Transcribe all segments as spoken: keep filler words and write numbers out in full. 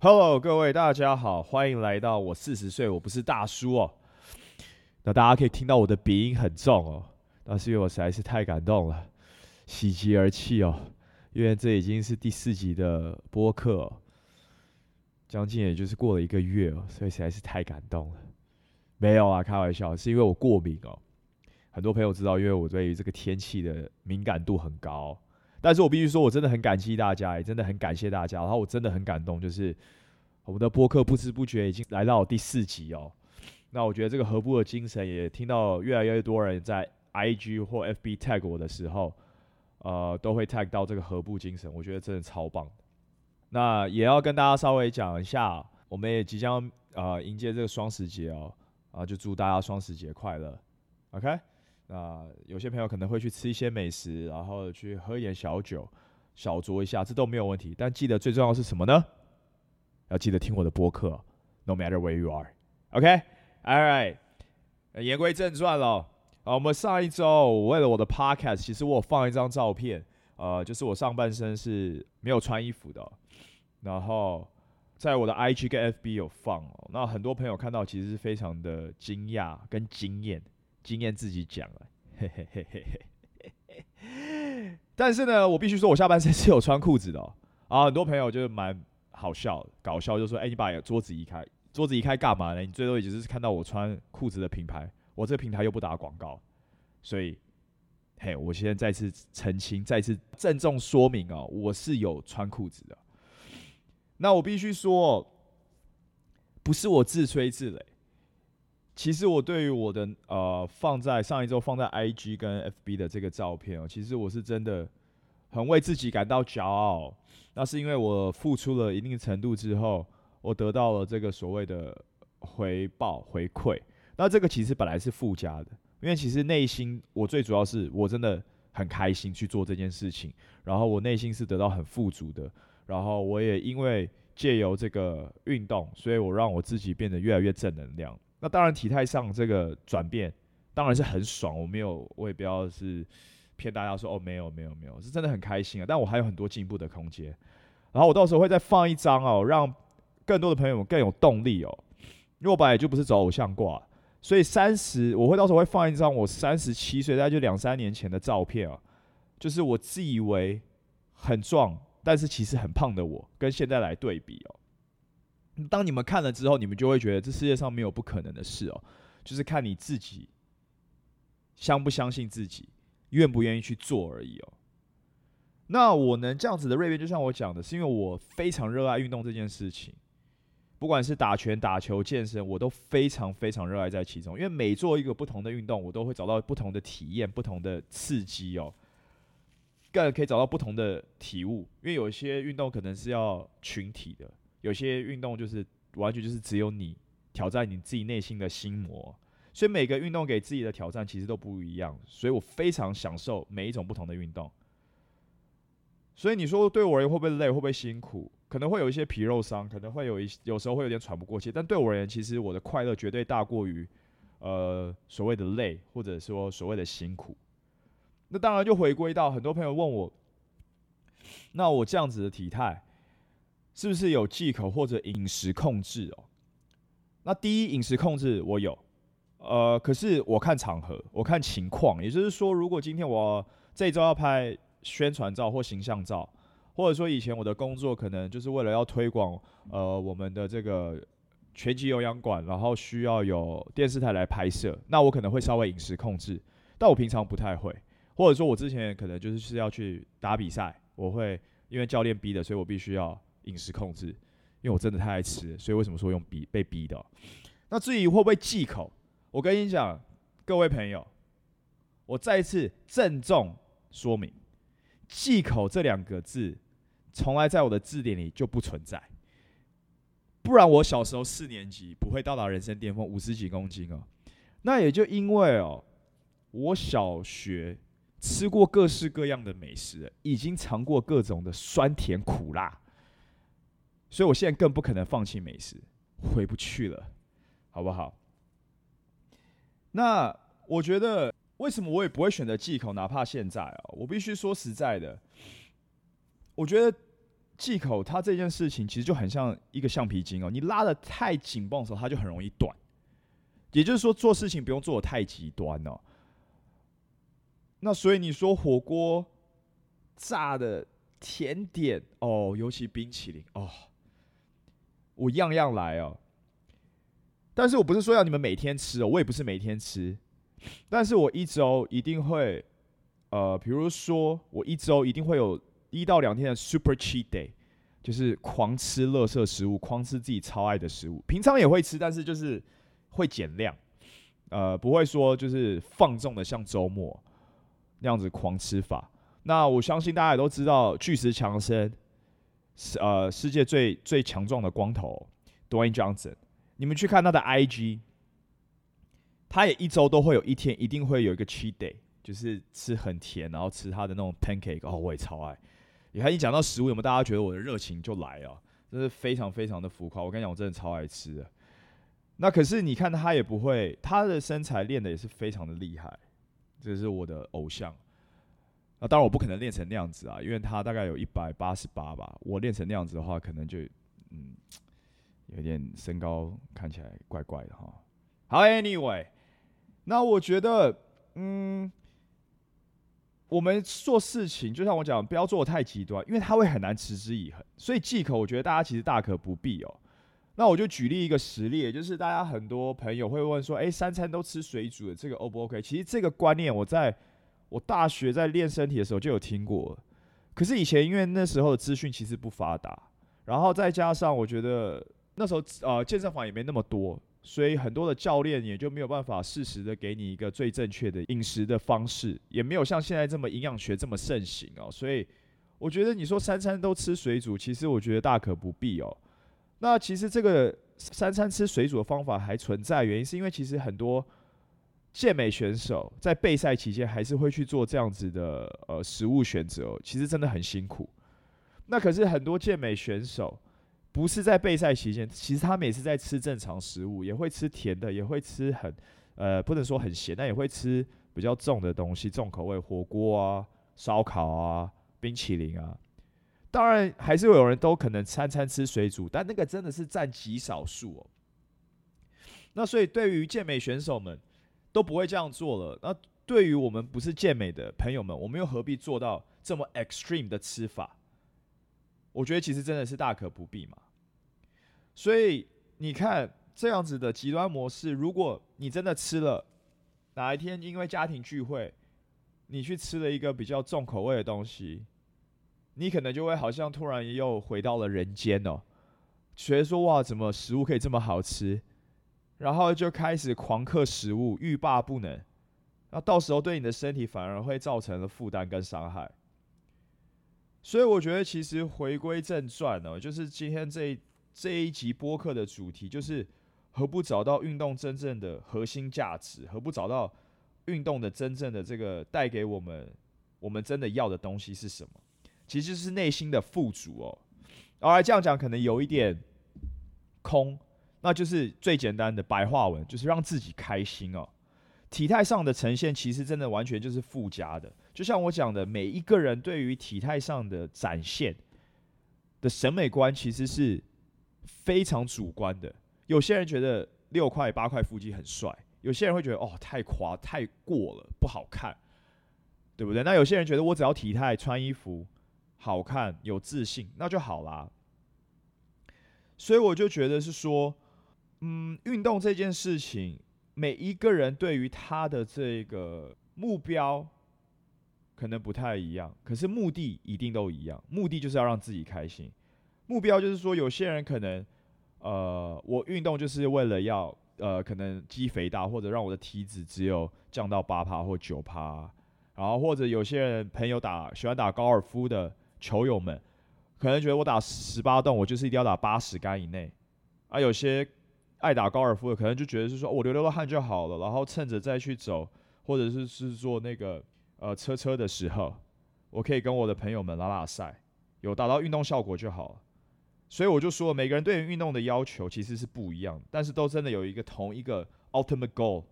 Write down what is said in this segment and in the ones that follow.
Hello， 各位大家好，欢迎来到我四十岁，我不是大叔哦。那大家可以听到我的鼻音很重哦，那是因为我实在是太感动了，喜极而泣哦。因为这已经是第四集的播客、哦，将近也就是过了一个月哦，所以实在是太感动了。没有啊，开玩笑，是因为我过敏哦。很多朋友知道，因为我对于这个天气的敏感度很高、哦。但是我必须说，我真的很感激大家，也真的很感谢大家。然后我真的很感动，就是我们的播客不知不觉已经来到第四集哦。那我觉得这个合播的精神也听到越来越多人在 I G 或 F B tag 我的时候，呃，都会 tag 到这个合播精神，我觉得真的超棒。那也要跟大家稍微讲一下，我们也即将呃迎接这个双十节哦，啊，就祝大家双十节快乐 ，OK。那有些朋友可能会去吃一些美食，然后去喝一点小酒，小酌一下，这都没有问题。但记得最重要的是什么呢？要记得听我的播客 ，No matter where you are。OK， all right。言归正传了。啊，我们上一周我为了我的 podcast， 其实我有放一张照片，呃，就是我上半身是没有穿衣服的，然后在我的 I G 跟 F B 有放、哦。那很多朋友看到其实是非常的惊讶跟惊艳。经验自己讲了，嘿嘿嘿嘿嘿。但是呢，我必须说，我下半身是有穿裤子的哦。啊，很多朋友就是蛮好笑的、搞笑，就说：“哎、欸，你把桌子移开，桌子移开干嘛呢？你最多也只是看到我穿裤子的品牌，我这个平台又不打广告。”所以，嘿，我现在再次澄清，再次郑重说明哦，我是有穿裤子的。那我必须说，不是我自吹自擂。其实我对于我的呃放在上一周放在 I G 跟 F B 的这个照片哦，其实我是真的很为自己感到骄傲。那是因为我付出了一定程度之后，我得到了这个所谓的回报回馈。那这个其实本来是附加的，因为其实内心我最主要是我真的很开心去做这件事情，然后我内心是得到很富足的，然后我也因为借由这个运动，所以我让我自己变得越来越正能量。那当然，体态上这个转变当然是很爽，我没有，我也不要是骗大家说哦，没有没有没有，是真的很开心啊。但我还有很多进步的空间，然后我到时候会再放一张哦，让更多的朋友们更有动力哦。因为我本来就不是走偶像挂，所以三十我会到时候会放一张我三十七岁，大概就两三年前的照片啊，就是我自以为很壮，但是其实很胖的我，跟现在来对比哦。当你们看了之后，你们就会觉得这世界上没有不可能的事哦，就是看你自己相不相信自己，愿不愿意去做而已哦。那我能这样子的蜕变，就像我讲的，是因为我非常热爱运动这件事情，不管是打拳、打球、健身，我都非常非常热爱在其中。因为每做一个不同的运动，我都会找到不同的体验、不同的刺激哦，更可以找到不同的体悟。因为有些运动可能是要群体的。有些运动就是完全就是只有你挑战你自己内心的心魔，所以每个运动给自己的挑战其实都不一样，所以我非常享受每一种不同的运动。所以你说对我而言会不会累，会不会辛苦？可能会有一些皮肉伤，可能会有一有时候会有点喘不过气，但对我而言，其实我的快乐绝对大过于呃所谓的累，或者说所谓的辛苦。那当然就回归到很多朋友问我，那我这样子的体态。是不是有忌口或者饮食控制哦？那第一，饮食控制我有，呃，可是我看场合，我看情况。也就是说，如果今天我这一周要拍宣传照或形象照，或者说以前我的工作可能就是为了要推广呃我们的这个拳击有氧馆，然后需要有电视台来拍摄，那我可能会稍微饮食控制，但我平常不太会。或者说，我之前可能就是要去打比赛，我会因为教练逼的，所以我必须要。饮食控制，因为我真的太爱吃了，所以为什么说用逼被逼的、哦？那至于会不会忌口，我跟你讲，各位朋友，我再次郑重说明，忌口这两个字从来在我的字典里就不存在。不然我小时候四年级不会到达人生巅峰五十几公斤哦，那也就因为哦，我小学吃过各式各样的美食，已经尝过各种的酸甜苦辣。所以我现在更不可能放弃美食，回不去了，好不好？那我觉得为什么我也不会选择忌口，哪怕现在啊、哦，我必须说实在的，我觉得忌口它这件事情其实就很像一个橡皮筋哦，你拉得太紧绷的时候，它就很容易断。也就是说，做事情不用做得太极端哦。那所以你说火锅、炸的、甜点哦，尤其冰淇淋哦，我样样来哦。但是我不是说要你们每天吃哦，我也不是每天吃，但是我一周一定会，呃，比如说我一周一定会有一到两天的 super cheat day， 就是狂吃垃圾食物，狂吃自己超爱的食物。平常也会吃，但是就是会减量，呃，不会说就是放纵的像周末那样子狂吃法。那我相信大家也都知道，巨石强森，呃，世界最最强壮的光头 Dwayne Johnson， 你们去看他的 I G， 他也一周都会有一天一定会有一个 cheat day， 就是吃很甜，然后吃他的那种 pancake， 哦，我也超爱。你看一讲到食物，有没有大家觉得我的热情就来了？真是非常非常的浮夸。我跟你讲，我真的超爱吃的。那可是你看他也不会，他的身材练的也是非常的厉害，这是我的偶像。那当然我不可能练成那样子啊，因为他大概有一百八十八吧。我练成那样子的话，可能就嗯有点身高看起来怪怪的哈。好 ，anyway， 那我觉得嗯，我们做事情就像我讲，不要做得太极端，因为他会很难持之以恒。所以忌口，我觉得大家其实大可不必哦。那我就举例一个实例，就是大家很多朋友会问说，哎、欸，三餐都吃水煮的，这个 O 不 OK？ 其实这个观念我在我大学在练身体的时候就有听过了，可是以前因为那时候的资讯其实不发达，然后再加上我觉得那时候呃健身房也没那么多，所以很多的教练也就没有办法适时的给你一个最正确的饮食的方式，也没有像现在这么营养学这么盛行哦，所以我觉得你说三餐都吃水煮，其实我觉得大可不必哦。那其实这个三餐吃水煮的方法还存在，原因是因为其实很多健美选手在备赛期间还是会去做这样子的呃食物选择，其实真的很辛苦。那可是很多健美选手不是在备赛期间，其实他们也是在吃正常食物，也会吃甜的，也会吃很呃不能说很咸，但也会吃比较重的东西，重口味，火锅啊、烧烤啊、冰淇淋啊。当然还是有人都可能餐餐吃水煮，但那个真的是占极少数哦。那所以对于健美选手们都不会这样做了，那对于我们不是健美的朋友们，我们又何必做到这么 extreme 的吃法？我觉得其实真的是大可不必嘛。所以你看这样子的极端模式，如果你真的吃了，哪一天因为家庭聚会你去吃了一个比较重口味的东西，你可能就会好像突然又回到了人间哦，觉得说哇，怎么食物可以这么好吃，然后就开始狂嗑食物，欲罢不能。那到时候对你的身体反而会造成了负担跟伤害。所以我觉得其实回归正传哦，就是今天这一这一集播客的主题，就是何不找到运动真正的核心价值，何不找到运动的真正的这个带给我们我们真的要的东西是什么？其实就是内心的富足哦。而这样讲可能有一点空，那就是最简单的白话文，就是让自己开心哦。体态上的呈现其实真的完全就是附加的，就像我讲的，每一个人对于体态上的展现的审美观其实是非常主观的。有些人觉得六块八块腹肌很帅，有些人会觉得哦太垮太过了不好看，对不对？那有些人觉得我只要体态穿衣服好看有自信那就好啦。所以我就觉得是说，嗯，运动这件事情，每一个人对于他的这个目标可能不太一样，可是目的一定都一样，目的就是要让自己开心。目标就是说，有些人可能呃我运动就是为了要呃可能肌肥大，或者让我的体脂只有降到 百分之八 或 百分之九， 然后或者有些人朋友打喜欢打高尔夫的球友们可能觉得我打十八洞我就是一定要打八十杆以内啊。有些爱打高尔夫的可能就觉得是说、哦、我流流汗就好了，然后趁着再去走，或者是是做那个呃车车的时候，我可以跟我的朋友们拉拉赛，有达到运动效果就好了。所以我就说每个人对于运动的要求其实是不一样，但是都真的有一个同一个 ultimate goal，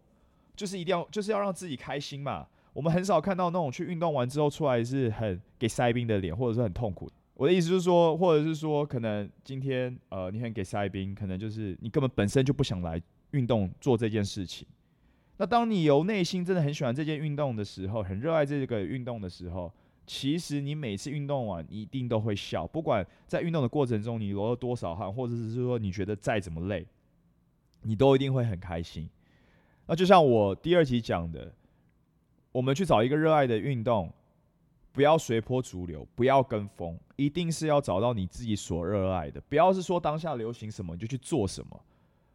就是一定要就是要让自己开心嘛。我们很少看到那种去运动完之后出来是很给塞宾的脸，或者是很痛苦。我的意思就是说，或者是说，可能今天呃，你很给塞宾，可能就是你根本本身就不想来运动做这件事情。那当你由内心真的很喜欢这件运动的时候，很热爱这个运动的时候，其实你每次运动完，你一定都会笑，不管在运动的过程中你流了多少汗，或者是说你觉得再怎么累，你都一定会很开心。那就像我第二集讲的，我们去找一个热爱的运动。不要随波逐流，不要跟风，一定是要找到你自己所热爱的。不要是说当下流行什么你就去做什么，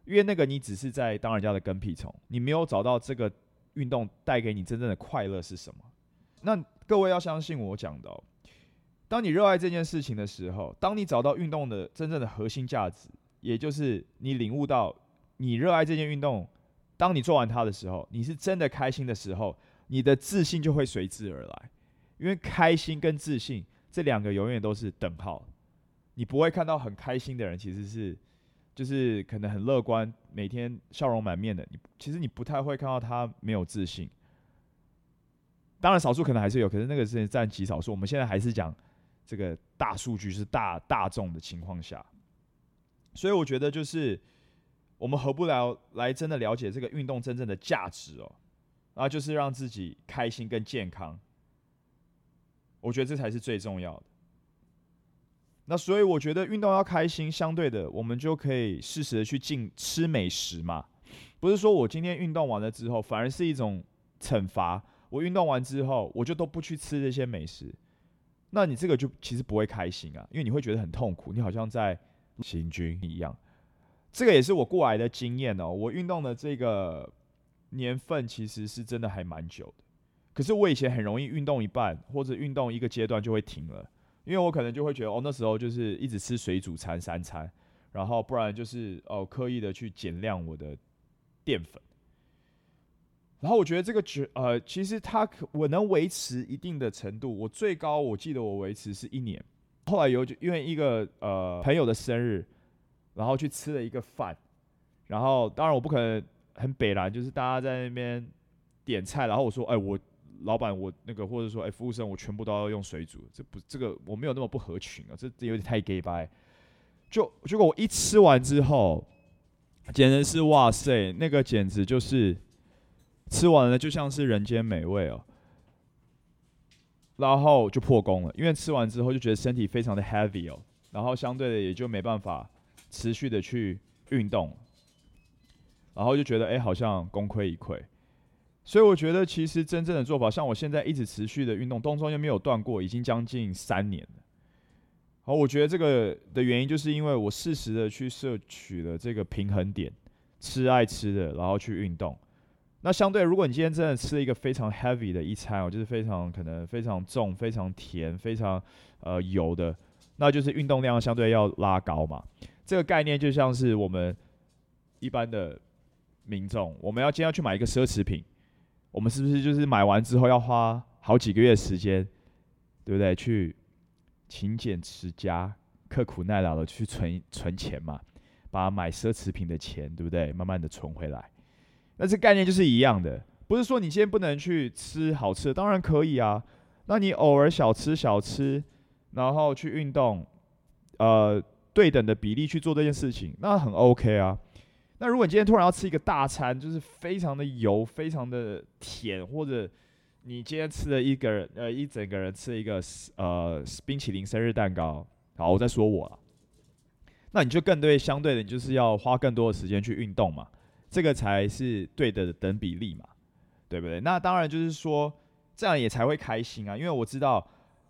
因为那个你只是在当人家的跟屁虫，你没有找到这个运动带给你真正的快乐是什么。那各位要相信我讲的哦，当你热爱这件事情的时候，当你找到运动的真正的核心价值，也就是你领悟到你热爱这件运动，当你做完它的时候，你是真的开心的时候，你的自信就会随之而来。因为开心跟自信这两个永远都是等号，你不会看到很开心的人其实是就是可能很乐观，每天笑容满面的，你其实你不太会看到他没有自信。当然少数可能还是有，可是那个是占极少数。我们现在还是讲这个大数据是大大众的情况下，所以我觉得就是我们何不了来真的了解这个运动真正的价值哦，然后就是让自己开心跟健康。我觉得这才是最重要的。那所以我觉得运动要开心，相对的我们就可以适时的去进吃美食嘛。不是说我今天运动完了之后，反而是一种惩罚。我运动完之后，我就都不去吃这些美食，那你这个就其实不会开心啊，因为你会觉得很痛苦，你好像在行军一样。这个也是我过来的经验哦。我运动的这个年份其实是真的还蛮久的。可是我以前很容易运动一半或者运动一个阶段就会停了，因为我可能就会觉得哦，那时候就是一直吃水煮餐三餐，然后不然就是哦刻意的去减量我的淀粉。然后我觉得这个呃，其实它我能维持一定的程度，我最高我记得我维持是一年。后来有因为一个呃朋友的生日，然后去吃了一个饭，然后当然我不可能很北蓝，就是大家在那边点菜，然后我说哎我。老板，我那个，或者说，哎，服务生，我全部都要用水煮，这不，这个我没有那么不合群啊，这有点太 gay bye。就结果我一吃完之后，简直是哇塞，那个简直就是吃完了就像是人间美味哦。然后就破功了，因为吃完之后就觉得身体非常的 heavy 哦，然后相对的也就没办法持续的去运动，然后就觉得哎，好像功亏一篑。所以我觉得，其实真正的做法，像我现在一直持续的运动，动中间没有断过，已经将近三年了。好，我觉得这个的原因，就是因为我适时的去摄取了这个平衡点，吃爱吃的，然后去运动。那相对，如果你今天真的吃了一个非常 heavy 的一餐，就是非常可能非常重、非常甜、非常呃油的，那就是运动量相对要拉高嘛。这个概念就像是我们一般的民众，我们要今天要去买一个奢侈品。我们是不是就是买完之后要花好几个月的时间，对不对？去勤俭持家、刻苦耐劳的去存存钱嘛，把买奢侈品的钱，对不对？慢慢的存回来。那这概念就是一样的，不是说你今天不能去吃好吃的，当然可以啊。那你偶尔小吃小吃，然后去运动，呃，对等的比例去做这件事情，那很 OK 啊。那如果你今天突然要吃一个大餐，就是非常的油、非常的甜，或者你今天吃了一个人呃一整个人吃一个呃冰淇淋生日蛋糕，好，我在说我了，那你就更对相对的，你就是要花更多的时间去运动嘛，这个才是对的等比例嘛，对不对？那当然就是说这样也才会开心啊，因为我知道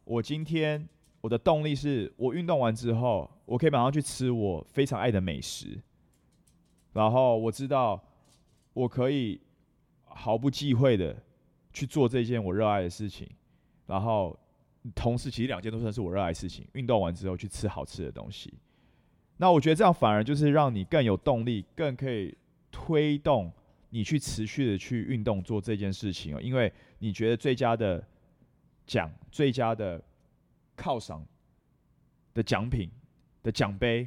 我今天我的动力是我运动完之后，我可以马上去吃我非常爱的美食。然后我知道，我可以毫不忌讳的去做这件我热爱的事情，然后同时其实两件都算是我热爱的事情。运动完之后去吃好吃的东西，那我觉得这样反而就是让你更有动力，更可以推动你去持续的去运动做这件事情哦，因为你觉得最佳的奖、最佳的犒赏的奖品的奖杯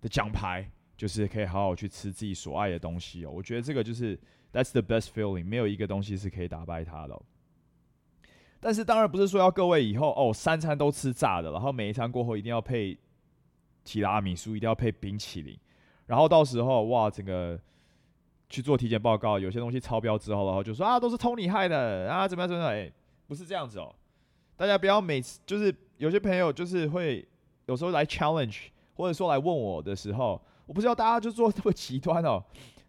的奖牌。就是可以好好去吃自己所爱的东西哦，我觉得这个就是 that's the best feeling， 没有一个东西是可以打败它的哦。但是当然不是说要各位以后哦三餐都吃炸的，然后每一餐过后一定要配提拉米苏，一定要配冰淇淋，然后到时候哇整个去做体检报告，有些东西超标之后，然后就说啊都是Tony害的啊怎么样怎么样，哎、欸、不是这样子哦，大家不要每次就是有些朋友就是会有时候来 challenge 或者说来问我的时候，我不是要大家就做这么极端哦，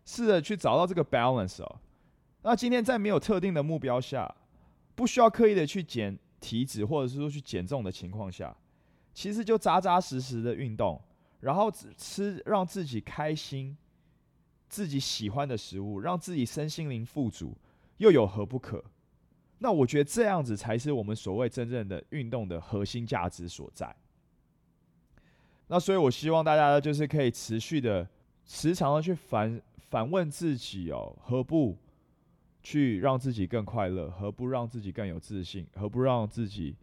试着去找到这个 balance 哦。那今天在没有特定的目标下，不需要刻意的去减体脂或者是说去减重的情况下，其实就扎扎实实的运动，然后吃让自己开心、自己喜欢的食物，让自己身心灵富足，又有何不可？那我觉得这样子才是我们所谓真正的运动的核心价值所在。那所以我希望大家就是可以持续的时常的去 反, 反问自己哦，何不去让自己更快乐，何不让自己更有自信，何不让自己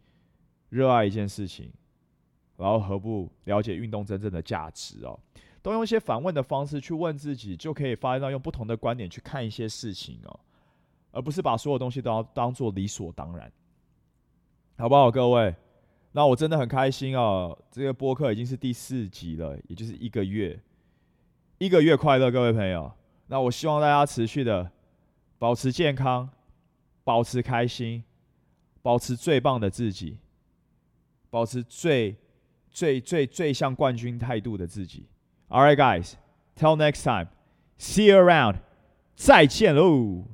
热爱一件事情，然后何不了解运动真正的价值哦？都用一些反问的方式去问自己，就可以发现到用不同的观点去看一些事情哦，而不是把所有东西都要当做理所当然，好不好，各位？那我真的很开心哦，这个播客已经是第四集了，也就是一个月，一个月快乐，各位朋友。那我希望大家持续的保持健康，保持开心，保持最棒的自己，保持最最最最像冠军态度的自己。All right, guys, till next time, see you around. 再见喽。